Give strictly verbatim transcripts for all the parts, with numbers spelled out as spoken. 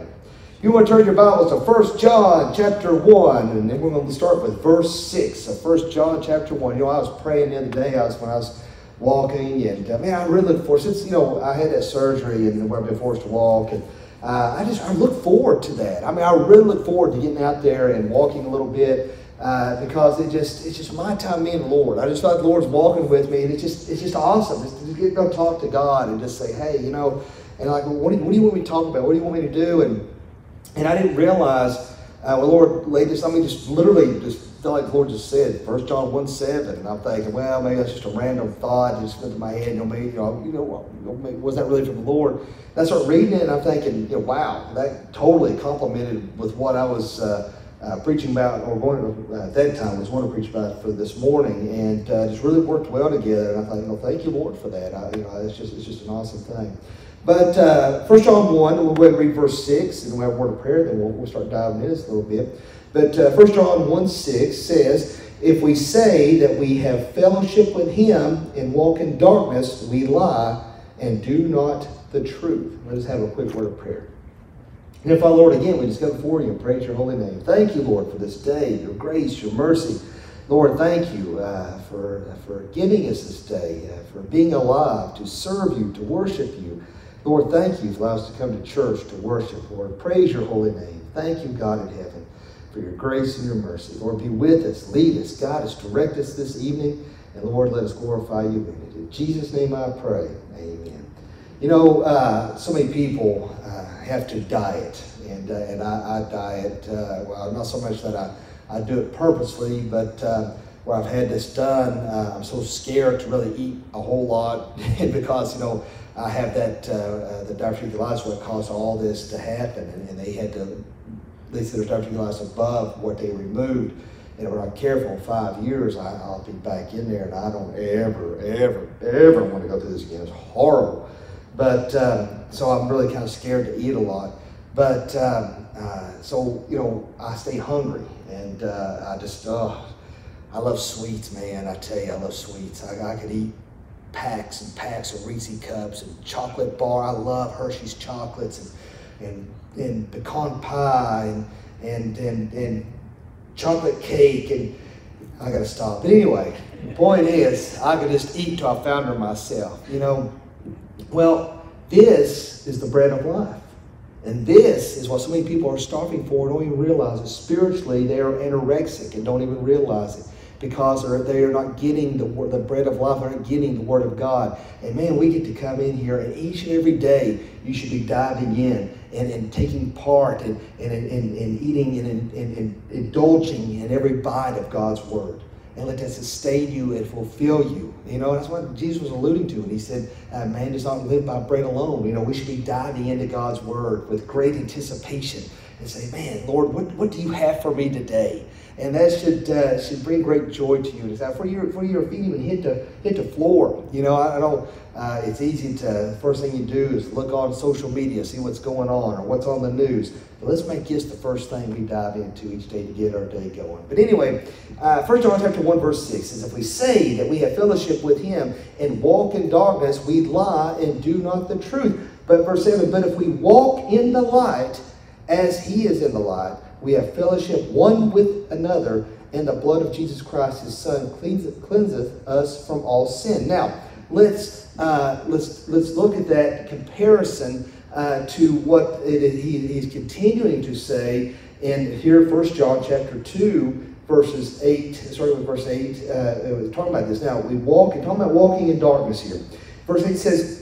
tonight. You want to turn your Bibles to First John chapter one, and then we're going to start with verse six of First John chapter one. You know, I was praying the other day, I was, when I was walking, and uh, man, I really look forward, since, you know, I had that surgery and where I've been forced to walk, and uh, I just, I look forward to that. I mean, I really look forward to getting out there and walking a little bit, uh, because it just, it's just my time, me and the Lord. I just thought the Lord's walking with me, and it's just, it's just awesome. It's just to go talk to God and just say, hey, you know, and like, well, what, do you, what do you want me to talk about? What do you want me to do? And And I didn't realize, uh, well, Lord laid this, I mean, just literally just felt like the Lord just said, First John one seven. And I'm thinking, well, maybe that's just a random thought just went to my head. You know, maybe, you know, you know was that really from the Lord? And I started reading it, and I'm thinking, you know, wow, that totally complemented with what I was uh, uh, preaching about, or going to, uh, at that time, was going to preach about for this morning. And uh, just really worked well together. And I thought, you know, thank you, Lord, for that. I, you know, it's just, it's just an awesome thing. But uh, First John one, we'll go ahead and read verse six, and we'll have a word of prayer, then we'll, we'll start diving in this a little bit. But uh, First John one six says, if we say that we have fellowship with him and walk in darkness, we lie and do not the truth. Let us have a quick word of prayer. And if our Lord, again, we just go before you and praise your holy name. Thank you, Lord, for this day, your grace, your mercy. Lord, thank you uh, for, for giving us this day, uh, for being alive, to serve you, to worship you. Lord, thank you for allowing us to come to church to worship, Lord. Praise your holy name. Thank you, God in heaven, for your grace and your mercy. Lord, be with us, lead us, guide us, direct us this evening. And Lord, let us glorify you in it. In Jesus' name I pray. Amen. You know, uh, so many people uh, have to diet. And uh, and I, I diet, uh, well, not so much that I, I do it purposely, but uh, where I've had this done, uh, I'm so scared to really eat a whole lot because, you know, I have that, uh, uh, the diverticulitis, what caused all this to happen, and, and they had to, they said there's diverticulitis above what they removed, and if we're not careful, in five years, I, I'll be back in there, and I don't ever, ever, ever want to go through this again. It's horrible, but, um, so I'm really kind of scared to eat a lot, but, um, uh, so, you know, I stay hungry, and uh, I just, oh, I love sweets, man, I tell you, I love sweets. I, I could eat packs and packs of Reese's cups and chocolate bar. I love Hershey's chocolates and and, and pecan pie and, and and and chocolate cake, and I gotta stop. But anyway, the point is I could just eat till I founder myself, you know. Well, this is the bread of life. And this is what so many people are starving for and don't even realize it. Spiritually, they are anorexic and don't even realize it, because they are not getting the, the bread of life, they're not getting the Word of God. And man, we get to come in here, and each and every day you should be diving in and, and taking part and, and, and, and eating and, and, and indulging in every bite of God's Word. And let that sustain you and fulfill you. You know, that's what Jesus was alluding to when he said, uh, man does not live by bread alone. You know, we should be diving into God's Word with great anticipation and say, man, Lord, what, what do you have for me today? And that should uh, should bring great joy to you. And it's not for your for your feet even hit the hit the floor. You know, I, I know uh, it's easy to first thing you do is look on social media, see what's going on or what's on the news. But let's make this the first thing we dive into each day to get our day going. But anyway, uh, First John chapter one verse six says, if we say that we have fellowship with him and walk in darkness, we lie and do not the truth. But verse seven, but if we walk in the light as he is in the light, we have fellowship one with another, and the blood of Jesus Christ, his Son, cleanseth, cleanseth us from all sin. Now, let's uh, let's let's look at that comparison uh, to what it is he, he's continuing to say in here, First John chapter two, verses eight. Starting with verse eight, uh, we're talking about this now. We walk, we're talking about walking in darkness here. Verse eight says,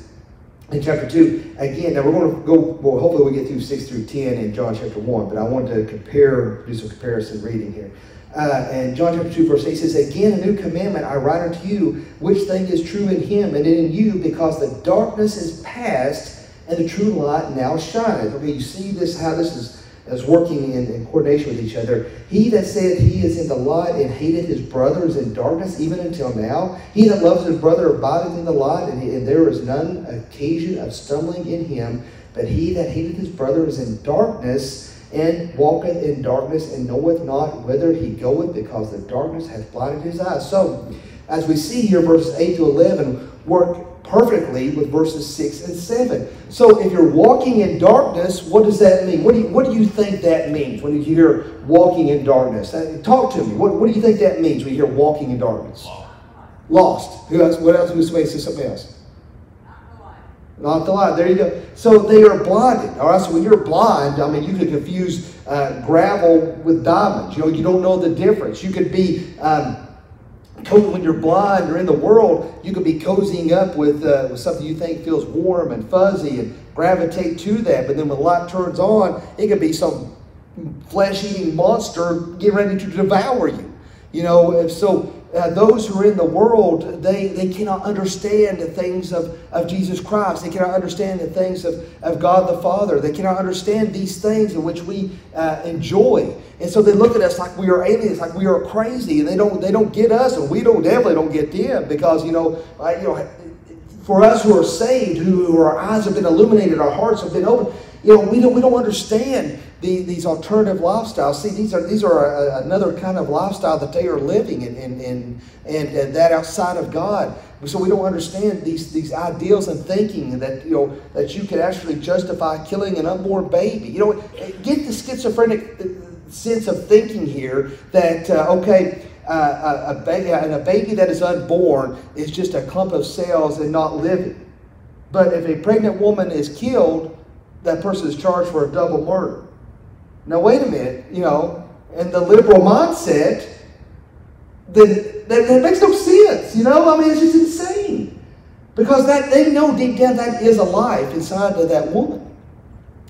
in chapter two, again, now we're going to go, well, hopefully we'll get through six through ten in John chapter one, but I wanted to compare, do some comparison reading here. Uh, and John chapter two, verse eight says, again, a new commandment I write unto you, which thing is true in him and in you, because the darkness is past, and the true light now shineth. Okay, you see this, how this is, is working in, in coordination with each other. He that saith he is in the light and hateth his brother is in darkness, even until now. He that loves his brother abideth in the light, and, he, and there is none occasion of stumbling in him. But he that hateth his brother is in darkness, and walketh in darkness, and knoweth not whither he goeth, because the darkness hath blinded his eyes. So, as we see here, verses eight to eleven, work perfectly with verses six and seven. So if you're walking in darkness, what does that mean? What do you, what do you think that means when you hear walking in darkness? Talk to me. What, what do you think that means when you hear walking in darkness? Lost. Who else? What else? Who's somebody say something else? Not the light. There you go. So they are blinded. All right. So when you're blind, I mean, you could confuse uh, gravel with diamonds. You know, you don't know the difference. You could be, um, when you're blind or in the world, you could be cozying up with, uh, with something you think feels warm and fuzzy and gravitate to that. But then when the light turns on, it could be some flesh-eating monster getting ready to devour you. You know, if so. Uh, those who are in the world, they, they cannot understand the things of, of Jesus Christ. They cannot understand the things of, of God the Father. They cannot understand these things in which we uh, enjoy. And so they look at us like we are aliens, like we are crazy, and they don't they don't get us, and we don't definitely don't get them, because you know, uh, you know, for us who are saved, who, who our eyes have been illuminated, our hearts have been opened. You know, we don't we don't understand the, these alternative lifestyles. See, these are these are a, another kind of lifestyle that they are living in, and and and that outside of God. So we don't understand these these ideals and thinking that you know that you could actually justify killing an unborn baby. You know, get the schizophrenic sense of thinking here that uh, okay. Uh, a, a baby and a baby that is unborn is just a clump of cells and not living. But if a pregnant woman is killed, that person is charged for a double murder. Now, wait a minute, you know, and the liberal mindset, that, that, that makes no sense, you know? I mean, it's just insane. Because that they know deep down that is a life inside of that woman.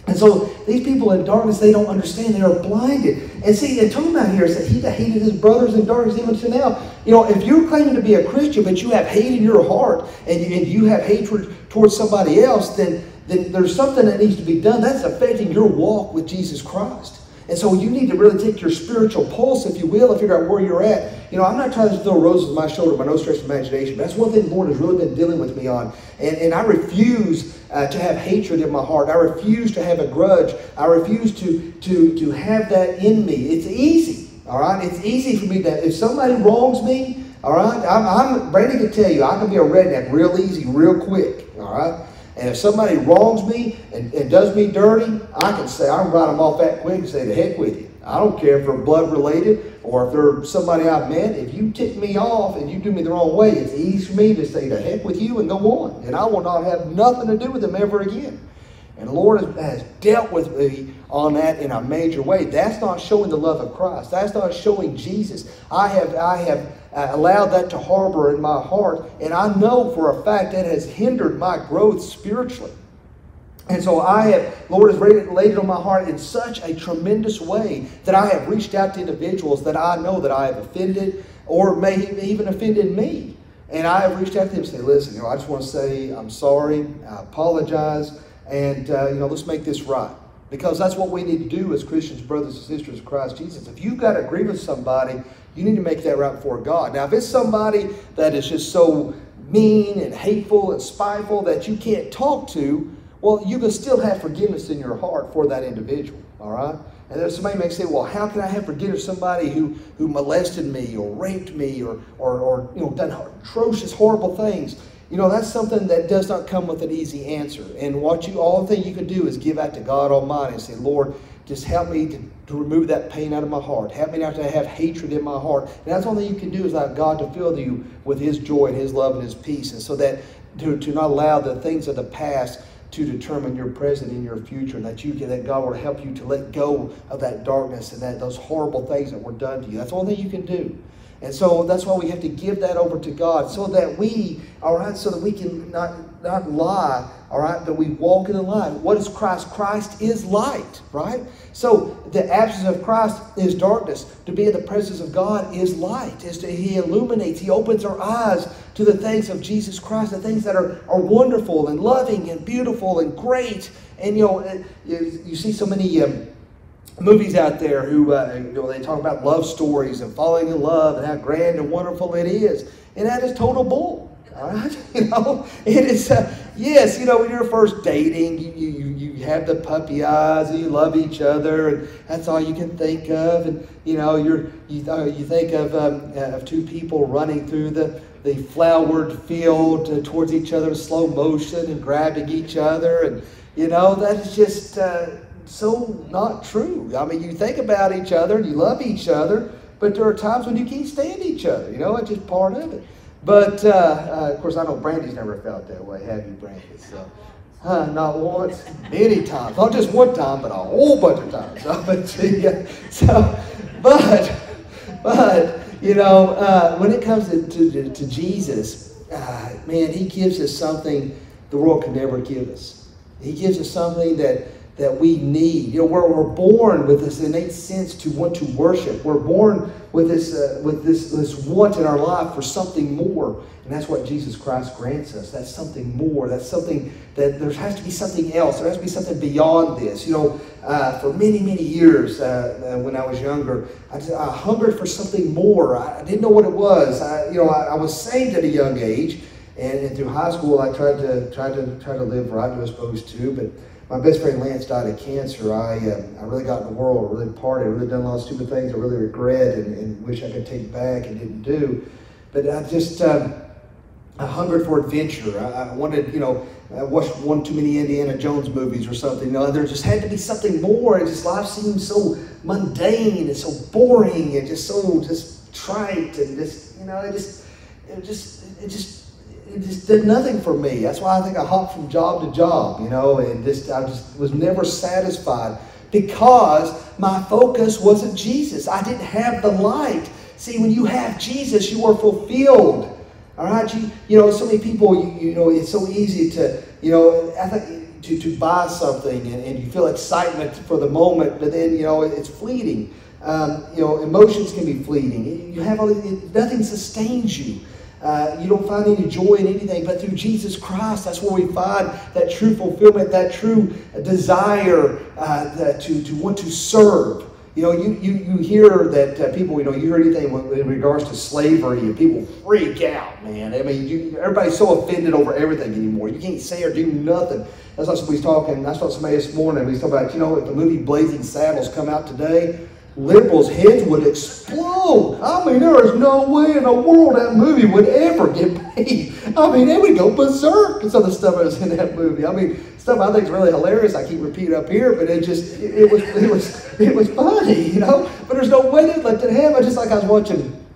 And so these people in darkness, they don't understand. They are blinded. And see, the talking about here is that he that hated his brothers in darkness even to now. You know, if you're claiming to be a Christian, but you have hate in your heart, and you, and you have hatred towards somebody else, then, then there's something that needs to be done. That's affecting your walk with Jesus Christ. And so you need to really take your spiritual pulse, if you will, and figure out where you're at. You know, I'm not trying to throw roses on my shoulder, by no stretch of imagination. But that's one thing the Lord has really been dealing with me on. And, and I refuse uh, to have hatred in my heart. I refuse to have a grudge. I refuse to, to, to have that in me. It's easy, all right? It's easy for me that if somebody wrongs me, all right, I'm, I'm, Brandon can tell you, I can be a redneck real easy, real quick, all right? And if somebody wrongs me and, and does me dirty, I can say, I can write them off that quick and say, the heck with you. I don't care if they're blood related or if they're somebody I've met. If you tick me off and you do me the wrong way, it's easy for me to say, the heck with you and go on. And I will not have nothing to do with them ever again. And the Lord has dealt with me on that in a major way. That's not showing the love of Christ. That's not showing Jesus. I have, I have uh, allowed that to harbor in my heart. And I know for a fact that has hindered my growth spiritually. And so I have, Lord has laid it on my heart in such a tremendous way that I have reached out to individuals that I know that I have offended or may have even offended me. And I have reached out to them and said, listen, you know, I just want to say I'm sorry. I apologize. And, uh, you know, let's make this right. Because that's what we need to do as Christians, brothers and sisters of Christ Jesus. If you've got to agree with somebody, you need to make that right before God. Now, if it's somebody that is just so mean and hateful and spiteful that you can't talk to, well, you can still have forgiveness in your heart for that individual, all right? And there's somebody may say, well, how can I have forgiveness somebody who, who molested me or raped me or, or, or you know, done atrocious, horrible things? You know, that's something that does not come with an easy answer. And what you, all the thing you can do is give out to God Almighty and say, Lord, just help me to, to remove that pain out of my heart. Help me not to have hatred in my heart. And that's all that you can do is allow God to fill you with His joy and His love and His peace. And so that to, to not allow the things of the past to determine your present and your future, and that you that God will help you to let go of that darkness and that those horrible things that were done to you. That's all that you can do. And so that's why we have to give that over to God, so that we, all right, so that we can not, not lie, all right, but we walk in the light. What is Christ? Christ is light, right? So the absence of Christ is darkness. To be in the presence of God is light. Is to, He illuminates. He opens our eyes to the things of Jesus Christ, the things that are, are wonderful and loving and beautiful and great. And, you know, you, you see so many... Um, movies out there who uh, you know, they talk about love stories and falling in love and how grand and wonderful it is, and that is total bull. All right, you know it is. Uh, yes, you know when you're first dating, you you you have the puppy eyes and you love each other, and that's all you can think of. And you know you're you uh, you think of um, uh, of two people running through the. the flowered field towards each other in slow motion and grabbing each other. And, you know, that is just uh, so not true. I mean, you think about each other and you love each other, but there are times when you can't stand each other. You know, it's just part of it. But, uh, uh, of course, I know Brandy's never felt that way, have you, Brandy? So, uh, not once, many times. Not just one time, but a whole bunch of times. I mean, see, uh, so, but, but, you know, uh, when it comes to, to, to Jesus, uh, man, he gives us something the world can never give us. He gives us something that that we need. You know, we're, we're born with this innate sense to want to worship. We're born with this uh, with this this want in our life for something more, and that's what Jesus Christ grants us. That's something more. That's something that there has to be something else. There has to be something beyond this. You know, uh, for many many years uh, uh, when I was younger, I, just, I hungered for something more. I, I didn't know what it was. I, you know, I, I was saved at a young age, and, and through high school I tried to tried to try to live right as I was supposed to, but. My best friend Lance died of cancer. I uh, I really got in the world, really partied, really done a lot of stupid things I really regret and, and wish I could take back and didn't do. But I just, um, I hungered for adventure. I, I wanted, you know, I watched one too many Indiana Jones movies or something. You know, there just had to be something more. And just life seemed so mundane and so boring and just so just trite and just, you know, it just, it just, it just, it just did nothing for me. That's why I think I hopped from job to job, you know, and just I just was never satisfied because my focus wasn't Jesus. I didn't have the light. See, when you have Jesus, you are fulfilled. All right, you, you know, so many people, you, you know, it's so easy to, you know, I think to, to buy something and, and you feel excitement for the moment, but then, you know, it's fleeting. Um, you know, emotions can be fleeting. You have all, it, nothing sustains you. Uh, you don't find any joy in anything, but through Jesus Christ, that's where we find that true fulfillment, that true desire uh, that to, to want to serve. You know, you, you, you hear that uh, people, you know, you hear anything in regards to slavery, and people freak out, man. I mean, you, everybody's so offended over everything anymore. You can't say or do nothing. That's what somebody's talking. I saw somebody this morning. We was talking about, you know, if the movie Blazing Saddles come out today, liberals' heads would explode. I mean, there is no way in the world that movie would ever get made. I mean, they would go berserk because of the stuff that was in that movie. I mean, stuff I think is really hilarious. I keep repeating up here, but it just, it, it was, it was, it was funny, you know. But there's no way they'd let that happen. Just like I was watching,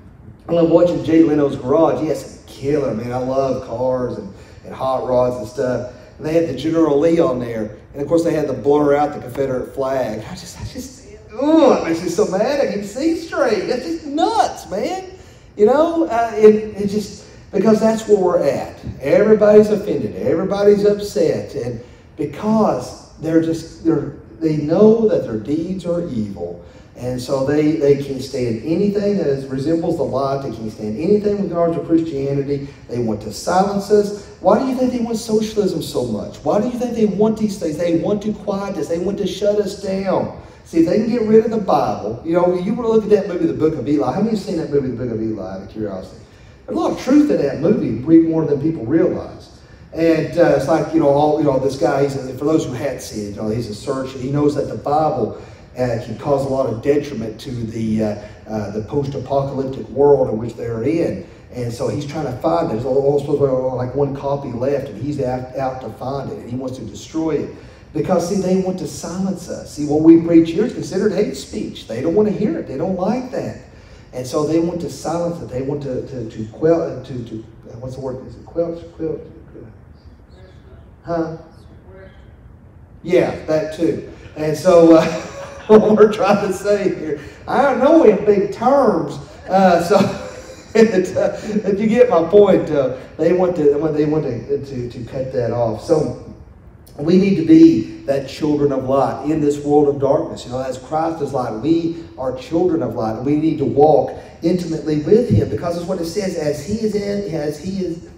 I love watching Jay Leno's Garage. He has some killer, man. I love cars and, and hot rods and stuff. And they had the General Lee on there, and of course they had to blur out the Confederate flag. I just, I just. Oh, it makes me so mad I can see straight. That's just nuts, man. You know, uh, it, it just, because that's where we're at. Everybody's offended. Everybody's upset. And because they're just, they're, they know that their deeds are evil. And so they, they can't stand anything that is, resembles the light. They can't stand anything with regards to Christianity. They want to silence us. Why do you think they want socialism so much? Why do you think they want these things? They want to quiet us. They want to shut us down. See, if they can get rid of the Bible, you know, you were looking at that movie, The Book of Eli. How many of you have seen that movie, The Book of Eli, out of curiosity? There's a lot of truth in that movie, more than people realize. And uh, it's like, you know, all, you know, this guy, he's, for those who had seen it, you know, he's a surgeon. He knows that the Bible uh, can cause a lot of detriment to the, uh, uh, the post-apocalyptic world in which they're in. And so he's trying to find it. There's like one copy left, and he's out, out to find it, and he wants to destroy it. Because, see, they want to silence us. See, what we preach here is considered hate speech. They don't want to hear it. They don't like that. And so they want to silence it. They want to, to, to quell, to, to, what's the word? Is it quell? Quell? Huh? Yeah, that too. And so uh, what we're trying to say here, I don't know in big terms. Uh, so... If uh, you get my point, uh, they want to, they want to, to, to cut that off. So we need to be that children of light in this world of darkness. You know, as Christ is light, we are children of light. And we need to walk intimately with Him because it's what it says, as He is in, as He is.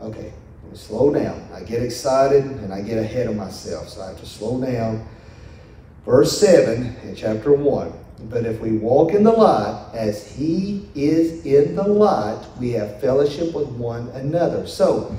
Okay, slow down. I get excited and I get ahead of myself, so I have to slow down. Verse seven in chapter one. But if we walk in the light, as He is in the light, we have fellowship with one another. So,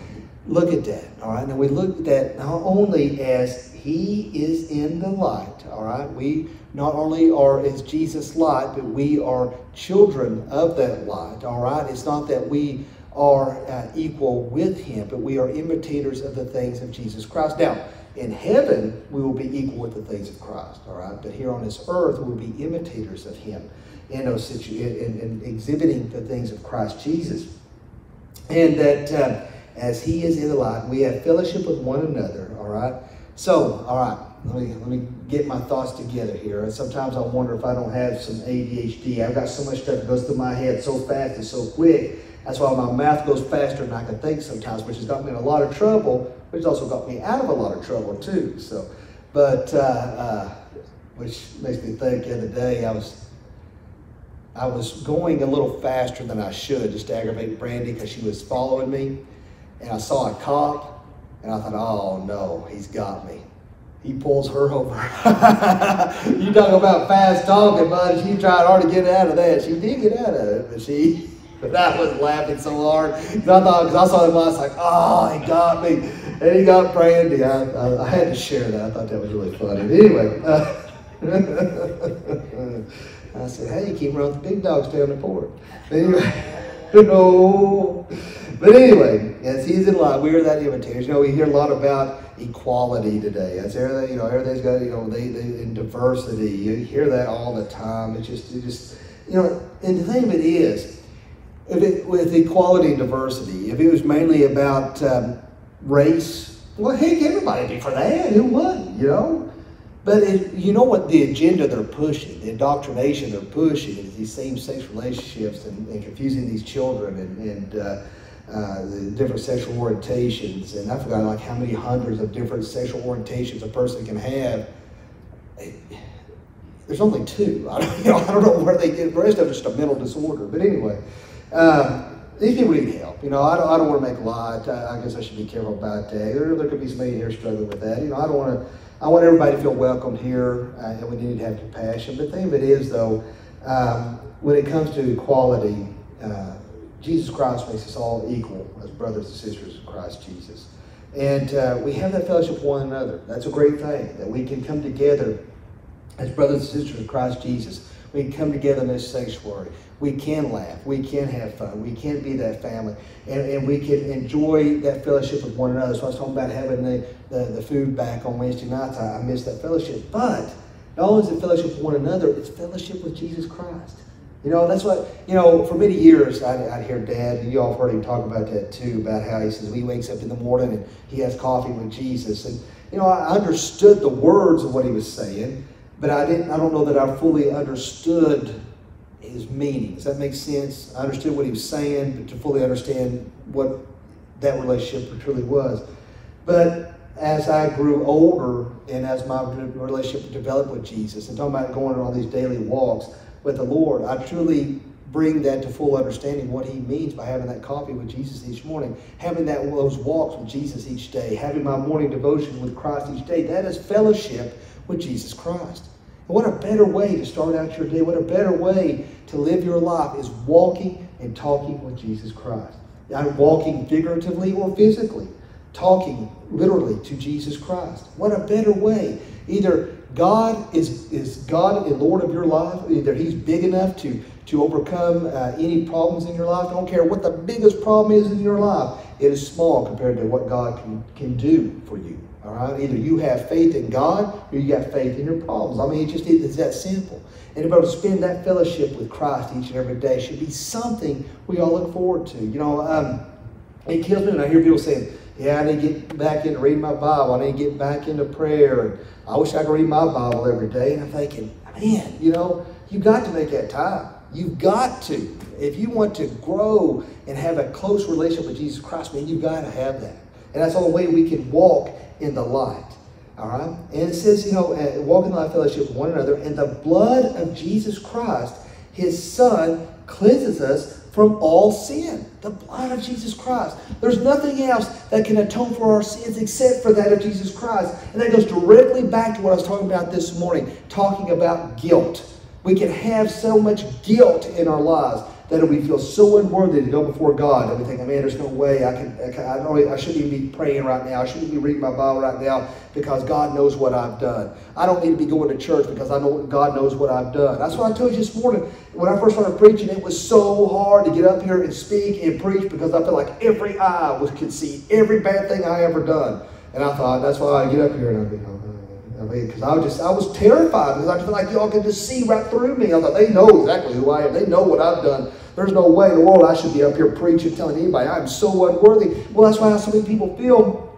look at that, all right? Now, we look at that not only as He is in the light, all right? We not only are as Jesus' light, but we are children of that light, all right? It's not that we are uh, equal with him, but we are imitators of the things of Jesus Christ. Now, in heaven, we will be equal with the things of Christ, all right? But here on this earth, we'll be imitators of him in, those situ in, in exhibiting the things of Christ Jesus. And that uh, as he is in the light, we have fellowship with one another, all right? So, all right, let me, let me get my thoughts together here. Sometimes I wonder if I don't have some A D H D. I've got so much stuff that goes through my head so fast and so quick. That's why my mouth goes faster than I can think sometimes, which has got me in a lot of trouble, which has also got me out of a lot of trouble too. So, but, uh, uh, which makes me think the other day, I was, I was going a little faster than I should just to aggravate Brandy because she was following me. And I saw a cop and I thought, oh no, he's got me. He pulls her over. You talking about fast talking, buddy. She tried hard to get out of that. She did get out of it, but she, but I was laughing so hard. I thought, because I saw him, I was like, oh, he got me. And he got Brandy. I, I, I had to share that. I thought that was really funny. But anyway, uh, I said, hey, you keep running the big dogs down the port. Anyway, no. But anyway, as he's in life, we are that imitators. You know, we hear a lot about equality today. As everything, you know, everything's got, you know, they, they in diversity. You hear that all the time. It's just, it just, you know, and the thing of it is, If it, with equality and diversity, if it was mainly about um, race, well, heck, everybody'd be for that. Who wouldn't, you know? But it, you know what the agenda they're pushing, the indoctrination they're pushing is these same-sex relationships and, and confusing these children and, and uh, uh, the different sexual orientations. And I forgot like how many hundreds of different sexual orientations a person can have. It, there's only two. I don't, you know, I don't know where they get. The rest of it's just a mental disorder. But anyway. Uh, these people need help. You know, I don't, I don't want to make a lot. I, I guess I should be careful about that. There, there could be somebody here struggling with that. You know, I don't want to, I want everybody to feel welcomed here, uh, and we need to have compassion. But the thing of it is, though, um, when it comes to equality, uh, Jesus Christ makes us all equal as brothers and sisters in Christ Jesus. And uh, we have that fellowship with one another. That's a great thing, that we can come together as brothers and sisters in Christ Jesus. We come together in this sanctuary. We can laugh. We can have fun. We can be that family. And, and we can enjoy that fellowship with one another. So I was talking about having the, the, the food back on Wednesday nights. I, I missed that fellowship. But not only is it fellowship with one another, it's fellowship with Jesus Christ. You know, that's what, you know, for many years, I, I hear Dad, and you all have heard him talk about that too, about how he says, well, he wakes up in the morning and he has coffee with Jesus. And, you know, I understood the words of what he was saying. But I didn't. I don't know that I fully understood his meaning. Does that make sense? I understood what he was saying, but to fully understand what that relationship truly was. But as I grew older and as my relationship developed with Jesus, and talking about going on all these daily walks with the Lord, I truly bring that to full understanding what he means by having that coffee with Jesus each morning, having that those walks with Jesus each day, having my morning devotion with Christ each day. That is fellowship with Jesus Christ. And what a better way to start out your day, what a better way to live your life is walking and talking with Jesus Christ. I'm walking figuratively or physically, talking literally to Jesus Christ. What a better way. Either God is, is God and Lord of your life, either he's big enough to, to overcome uh, any problems in your life. I don't care what the biggest problem is in your life. It is small compared to what God can, can do for you. All right? Either you have faith in God or you have faith in your problems. I mean, it just is that simple. And to be able to spend that fellowship with Christ each and every day should be something we all look forward to. You know, um, it kills me when I hear people saying, yeah, I need to get back into reading my Bible. I need to get back into prayer. And I wish I could read my Bible every day. And I'm thinking, man, you know, you've got to make that time. You've got to. If you want to grow and have a close relationship with Jesus Christ, man, you've got to have that. And that's the only way we can walk in the light. All right? And it says, you know, walk in the light fellowship with one another, and the blood of Jesus Christ, his son, cleanses us from all sin. The blood of Jesus Christ. There's nothing else that can atone for our sins except for that of Jesus Christ. And that goes directly back to what I was talking about this morning, talking about guilt. We can have so much guilt in our lives. that we feel so unworthy to go before God, that we think, man, there's no way I can, I, can, I, don't, I shouldn't even be praying right now. I shouldn't even be reading my Bible right now because God knows what I've done. I don't need to be going to church because I know God knows what I've done. That's what I told you this morning. When I first started preaching, it was so hard to get up here and speak and preach because I felt like every eye was, could see every bad thing I ever done. And I thought, that's why I get up here and I'd be, oh, I mean, because I was just, I was terrified because I felt like y'all could just see right through me. I thought, they know exactly who I am. They know what I've done. There's no way in the world I should be up here preaching, telling anybody I'm so unworthy. Well, that's why so many people feel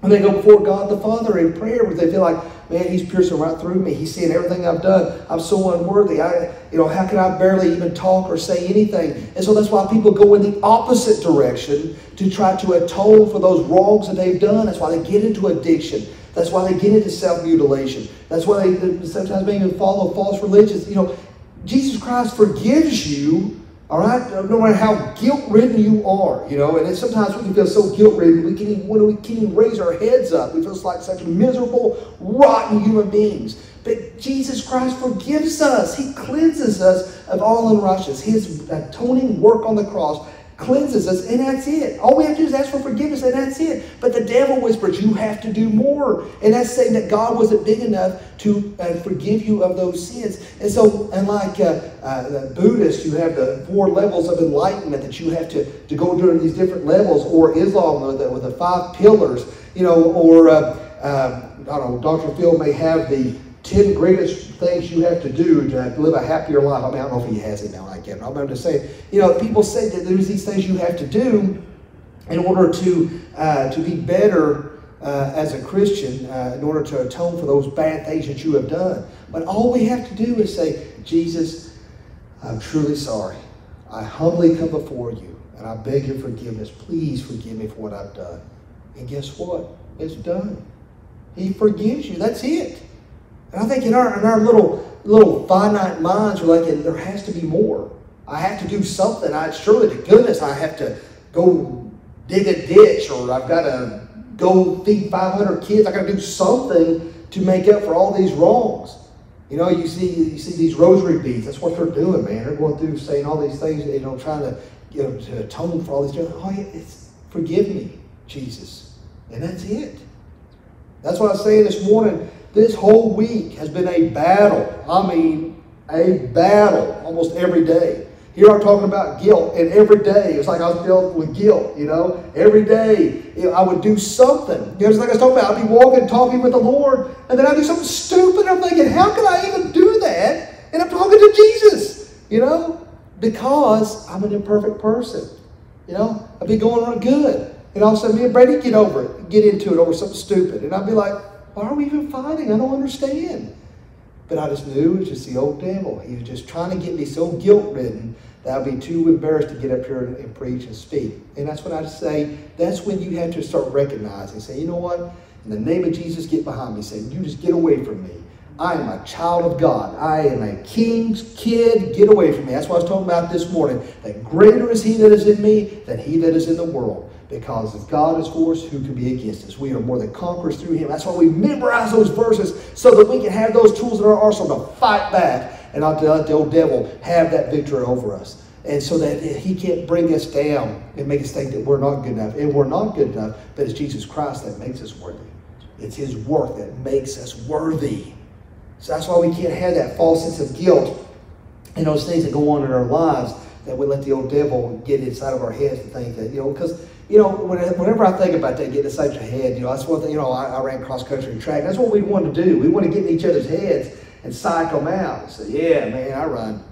when they go before God the Father in prayer, because they feel like, man, he's piercing right through me. He's seeing everything I've done. I'm so unworthy. I, you know, how can I barely even talk or say anything? And so that's why people go in the opposite direction to try to atone for those wrongs that they've done. That's why they get into addiction. That's why they get into self-mutilation. That's why they sometimes may even follow false religions. You know, Jesus Christ forgives you, all right, no matter how guilt-ridden you are, you know. And then sometimes we can feel so guilt-ridden, we can't even, we can't even raise our heads up. We feel like such miserable, rotten human beings. But Jesus Christ forgives us. He cleanses us of all unrighteousness. His atoning work on the cross cleanses us, and that's it. All we have to do is ask for forgiveness, and that's it. But the devil whispers, you have to do more. And that's saying that God wasn't big enough to uh, forgive you of those sins. And so, unlike uh, uh, Buddhists, you have the four levels of enlightenment that you have to, to go through these different levels, or Islam with the, with the five pillars, you know, or, uh, um, I don't know, Doctor Phil may have the ten greatest things you have to do to live a happier life. I mean, I don't know if he has it now. I can't. I'm just saying, you know, people say that there's these things you have to do in order to uh, to be better uh, as a Christian, uh, in order to atone for those bad things that you have done. But all we have to do is say, Jesus, I'm truly sorry. I humbly come before you, and I beg your forgiveness. Please forgive me for what I've done. And guess what? It's done. He forgives you. That's it. And I think in our in our little little finite minds, we're like, there has to be more. I have to do something. I surely, to goodness, I have to go dig a ditch, or I've got to go feed five hundred kids. I got to do something to make up for all these wrongs. You know, you see you see these rosary beads. That's what they're doing, man. They're going through saying all these things. You know, trying to, you know, to atone for all these things. Oh, yeah, it's forgive me, Jesus, and that's it. That's what I was saying this morning. This whole week has been a battle. I mean, a battle almost every day. Here I'm talking about guilt, and every day, it's like I was filled with guilt, you know. Every day, you know, I would do something. You know, it's like I was talking about, I'd be walking, talking with the Lord, and then I'd do something stupid. I'm thinking, how could I even do that? And I'm talking to Jesus, you know, because I'm an imperfect person. You know, I'd be going on good. And all of a sudden, me and Brady get over it, get into it over something stupid. And I'd be like, why are we even fighting? I don't understand. But I just knew it was just the old devil. He was just trying to get me so guilt-ridden that I'd be too embarrassed to get up here and, and preach and speak. And that's what I say. That's when you have to start recognizing. Say, you know what? In the name of Jesus, get behind me. Say, you just get away from me. I am a child of God. I am a king's kid. Get away from me. That's what I was talking about this morning. That greater is he that is in me than he that is in the world. Because if God is for us, who can be against us? We are more than conquerors through him. That's why we memorize those verses so that we can have those tools in our arsenal to fight back and not to let the old devil have that victory over us. And so that he can't bring us down and make us think that we're not good enough. And we're not good enough, but it's Jesus Christ that makes us worthy. It's his work that makes us worthy. So that's why we can't have that false sense of guilt and those things that go on in our lives that we let the old devil get inside of our heads and think that, you know, because, you know, whenever I think about that, getting inside your head, you know, that's one thing, you know, I, I ran cross-country and track. That's what we want to do. We want to get in each other's heads and psych them out. Say, so, yeah, man, I run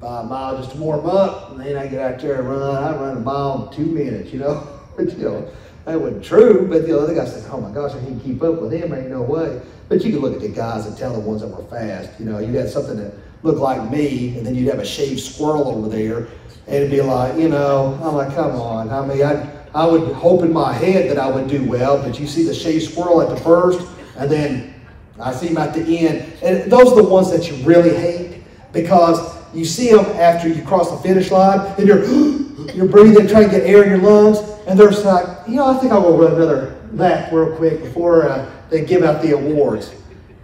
five miles just to warm up, and then I get out there and run. I run a mile in two minutes, you know. But, you know, that wasn't true. But the other guy said, oh, my gosh, I can't keep up with him. Ain't no way. But you could look at the guys and tell the ones that were fast. You know, you had something that looked like me, and then you'd have a shaved squirrel over there, and it'd be like, you know, I'm like, come on. I mean, I I would hope in my head that I would do well, but you see the shaved squirrel at the first, and then I see him at the end. And those are the ones that you really hate, because you see them after you cross the finish line, and you're, you're breathing, trying to get air in your lungs, and they're just like, you know, I think I'll go run another lap real quick before uh, they give out the awards.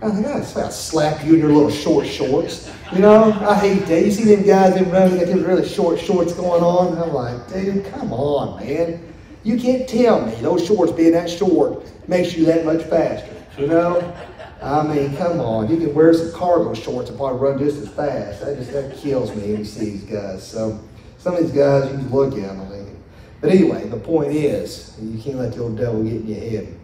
I gotta say, I'll slap you in your little short shorts. You know, I hate that. You see them guys in Rome that those really short shorts going on? I'm like, dude, come on, man. You can't tell me those shorts being that short makes you that much faster, you know? I mean, come on. You can wear some cargo shorts and probably run just as fast. That just that kills me when you see these guys. So some of these guys, you can look at them. But anyway, the point is, you can't let the old devil get in your head.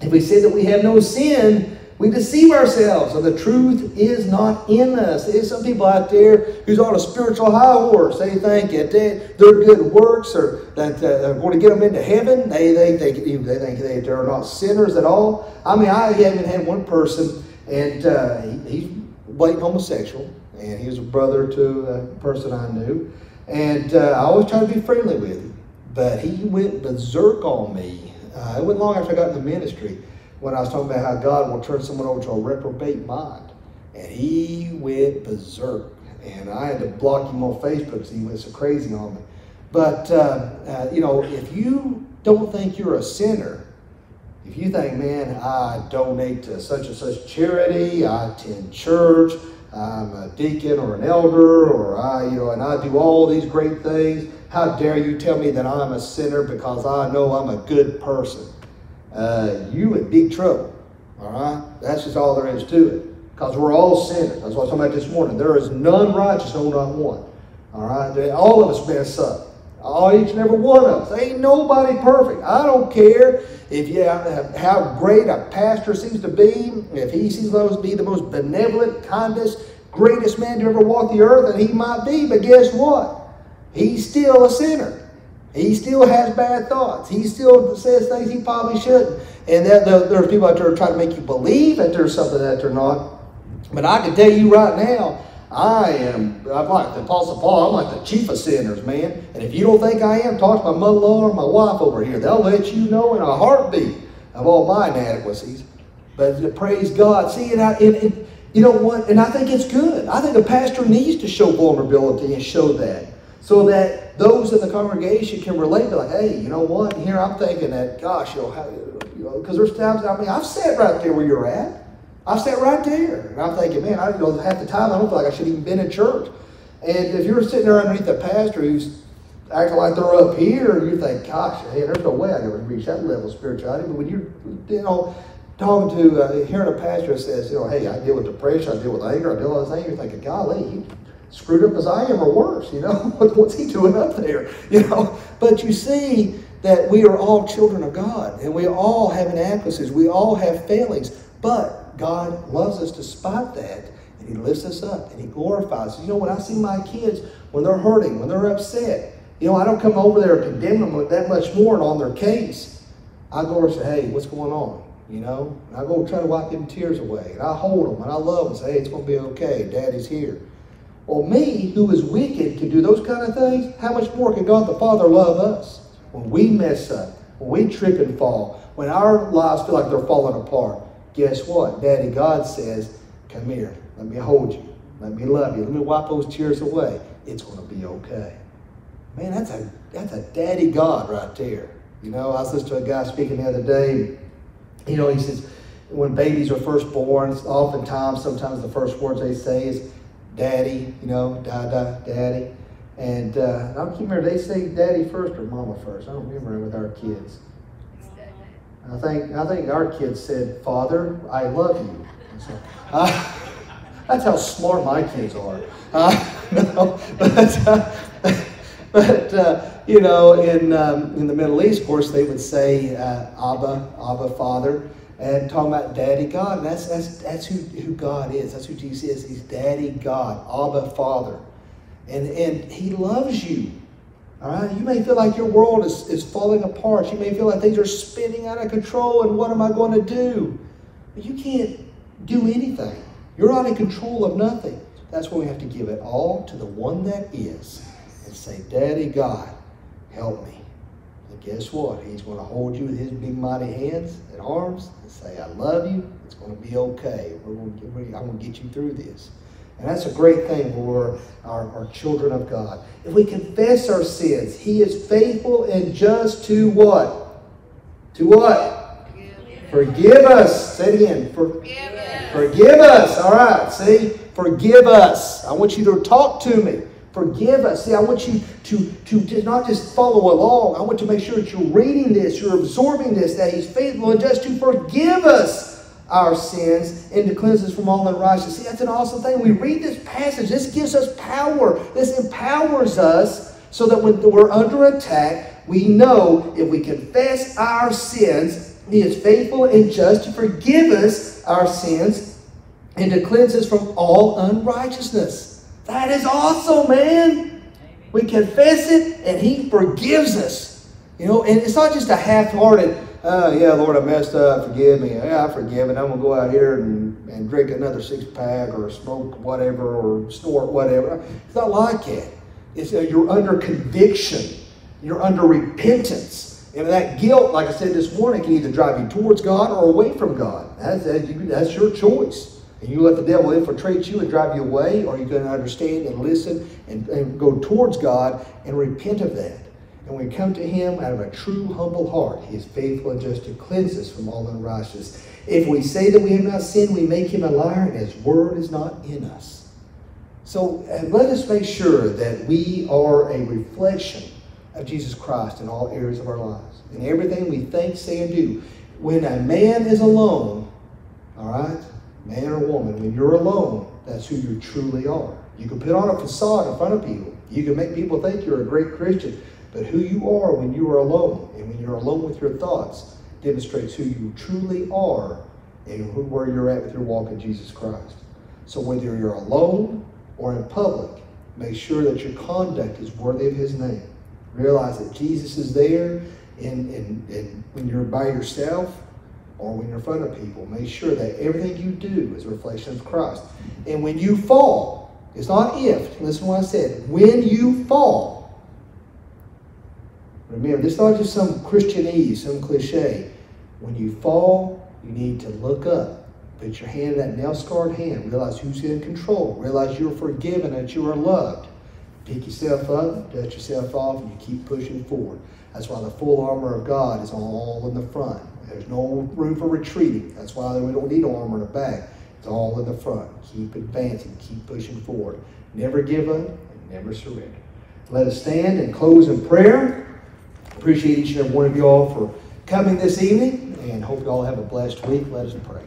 If we say that we have no sin, we deceive ourselves, and the truth is not in us. There's some people out there who's on a spiritual high horse. They think that their good works are that uh, are going to get them into heaven. They they they, they think they they're not sinners at all. I mean, I haven't had one person, and uh, he, he's blatant homosexual, and he was a brother to a person I knew, and uh, I always try to be friendly with him, but he went berserk on me. Uh, it wasn't long after I got in the ministry, when I was talking about how God will turn someone over to a reprobate mind. And he went berserk. And I had to block him on Facebook because he went so crazy on me. But, uh, uh, you know, if you don't think you're a sinner, if you think, man, I donate to such and such charity, I attend church, I'm a deacon or an elder, or I, you know, and I do all these great things, how dare you tell me that I'm a sinner because I know I'm a good person. Uh, you in big trouble, all right? That's just all there is to it, because we're all sinners. That's what I was talking about this morning. There is none righteous, no, not one, all right? All of us mess up, all each and every one of us. Ain't nobody perfect. I don't care if you, how great a pastor seems to be, if he seems to be the most benevolent, kindest, greatest man to ever walk the earth, and he might be, but guess what? He's still a sinner. He still has bad thoughts. He still says things he probably shouldn't. And that, there, there are people out there trying to make you believe that there's something that they're not. But I can tell you right now, I am, I'm like the Apostle Paul, I'm like the chief of sinners, man. And if you don't think I am, talk to my mother-in-law or my wife over here. They'll let you know in a heartbeat of all my inadequacies. But praise God. See, and I, and, and, you know what? And I think it's good. I think a pastor needs to show vulnerability and show that, so that those in the congregation can relate to, like, hey, you know what? Here I'm thinking that, gosh, you know, because you know, there's times, I mean, I've sat right there where you're at. I've sat right there. And I'm thinking, man, I, you know, half the time I don't feel like I should have even been in church. And if you're sitting there underneath the pastor who's acting like they're up here, you think, gosh, hey, there's no way I could reach that level of spirituality. But when you're, you know, talking to, uh, hearing a pastor that says, you know, hey, I deal with depression, I deal with anger, I deal with all these things, you're thinking, golly, you screwed up as I am or worse, you know, what's he doing up there, you know? But you see that we are all children of God, and we all have inadequacies, we all have failings, but God loves us despite that, and he lifts us up, and he glorifies us. You know, when I see my kids, when they're hurting, when they're upset, you know, I don't come over there and condemn them that much more and on their case. I go over and say, hey, what's going on? You know, and I go try to wipe them tears away, and I hold them, and I love them, and say, hey, it's going to be okay, Daddy's here. Well, me, who is wicked, to do those kind of things, how much more can God the Father love us? When we mess up, when we trip and fall, when our lives feel like they're falling apart, guess what? Daddy God says, come here, let me hold you, let me love you, let me wipe those tears away. It's going to be okay. Man, that's a, that's a daddy God right there. You know, I was listening to a guy speaking the other day, you know, he says, when babies are first born, oftentimes, sometimes the first words they say is, Daddy, you know, da-da, Daddy. And uh, I don't remember, they say Daddy first or Mama first. I don't remember with our kids. I think I think our kids said, Father, I love you. So, uh, that's how smart my kids are. Uh, no, but, uh, but uh, you know, in, um, in the Middle East, of course, they would say uh, Abba, Abba, Father. And talking about Daddy God, and that's that's that's who, who God is. That's who Jesus is. He's Daddy God, Abba Father, and and He loves you. All right, you may feel like your world is is falling apart. You may feel like things are spinning out of control, and what am I going to do? But you can't do anything. You're not in control of nothing. That's why we have to give it all to the one that is, and say, Daddy God, help me. Guess what? He's going to hold you with his big mighty hands and arms and say, I love you. It's going to be okay. We're going to get, we're, I'm going to get you through this. And that's a great thing for our, our children of God. If we confess our sins, he is faithful and just to what? To what? Forgive, forgive us. Say it again. For, forgive, forgive us. Forgive us. All right, see? Forgive us. I want you to talk to me. Forgive us. See, I want you to, to, to not just follow along. I want to make sure that you're reading this, you're absorbing this, that he's faithful and just to forgive us our sins and to cleanse us from all unrighteousness. See, that's an awesome thing. We read this passage. This gives us power. This empowers us so that when we're under attack, we know if we confess our sins, he is faithful and just to forgive us our sins and to cleanse us from all unrighteousness. That is awesome, man. We confess it and he forgives us. You know, and it's not just a half-hearted, oh, yeah, Lord, I messed up. Forgive me. Yeah, I forgive it. I'm going to go out here and, and drink another six-pack or smoke whatever or snort whatever. It's not like that. It's, uh, you're under conviction. You're under repentance. And that guilt, like I said this morning, can either drive you towards God or away from God. That's, that, you, that's your choice. And you let the devil infiltrate you and drive you away, or you can understand and listen and, and go towards God and repent of that. And we come to him out of a true, humble heart. He is faithful and just to cleanse us from all unrighteousness. If we say that we have not sinned, we make him a liar, and his word is not in us. So uh, let us make sure that we are a reflection of Jesus Christ in all areas of our lives. In everything we think, say, and do. When a man is alone, all right, man or woman, when you're alone, that's who you truly are. You can put on a facade in front of people. You can make people think you're a great Christian. But who you are when you are alone and when you're alone with your thoughts demonstrates who you truly are and who, where you're at with your walk in Jesus Christ. So whether you're alone or in public, make sure that your conduct is worthy of his name. Realize that Jesus is there, and, and, and when you're by yourself or when you're in front of people, make sure that everything you do is a reflection of Christ. And when you fall, it's not if, listen to what I said, when you fall, remember, this is not just some Christianese, some cliche. When you fall, you need to look up. Put your hand in that nail-scarred hand. Realize who's in control. Realize you're forgiven, that you are loved. Pick yourself up, dust yourself off, and you keep pushing forward. That's why the full armor of God is all in the front. There's no room for retreating. That's why we don't need no armor in the back. It's all in the front. Keep advancing. Keep pushing forward. Never give up and never surrender. Let us stand and close in prayer. Appreciate each and every one of you all for coming this evening, and hope you all have a blessed week. Let us pray.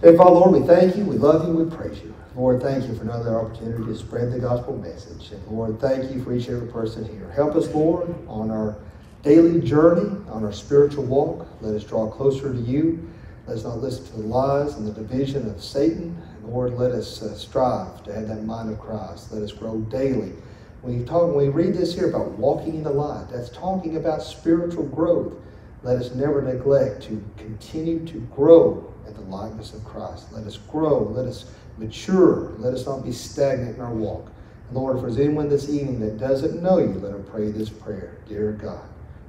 Dear Father, Lord, we thank you, we love you, we praise you. Lord, thank you for another opportunity to spread the gospel message. And Lord, thank you for each and every person here. Help us, Lord, on our daily journey, on our spiritual walk. Let us draw closer to you. Let us not listen to the lies and the division of Satan. Lord, let us uh, strive to have that mind of Christ. Let us grow daily. When, you talk, when we read this here about walking in the light, that's talking about spiritual growth. Let us never neglect to continue to grow at the likeness of Christ. Let us grow. Let us mature. Let us not be stagnant in our walk. And Lord, if there's anyone this evening that doesn't know you, let them pray this prayer. Dear God,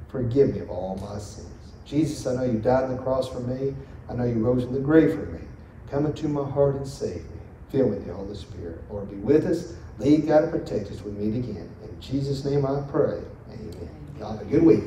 forgive me of all my sins. Jesus, I know you died on the cross for me. I know you rose from the grave for me. Come into my heart and save me. Fill with the Holy Spirit. Lord, be with us. Lead, God, and protect us. We meet again. In Jesus' name I pray. Amen. Y'all have a good week.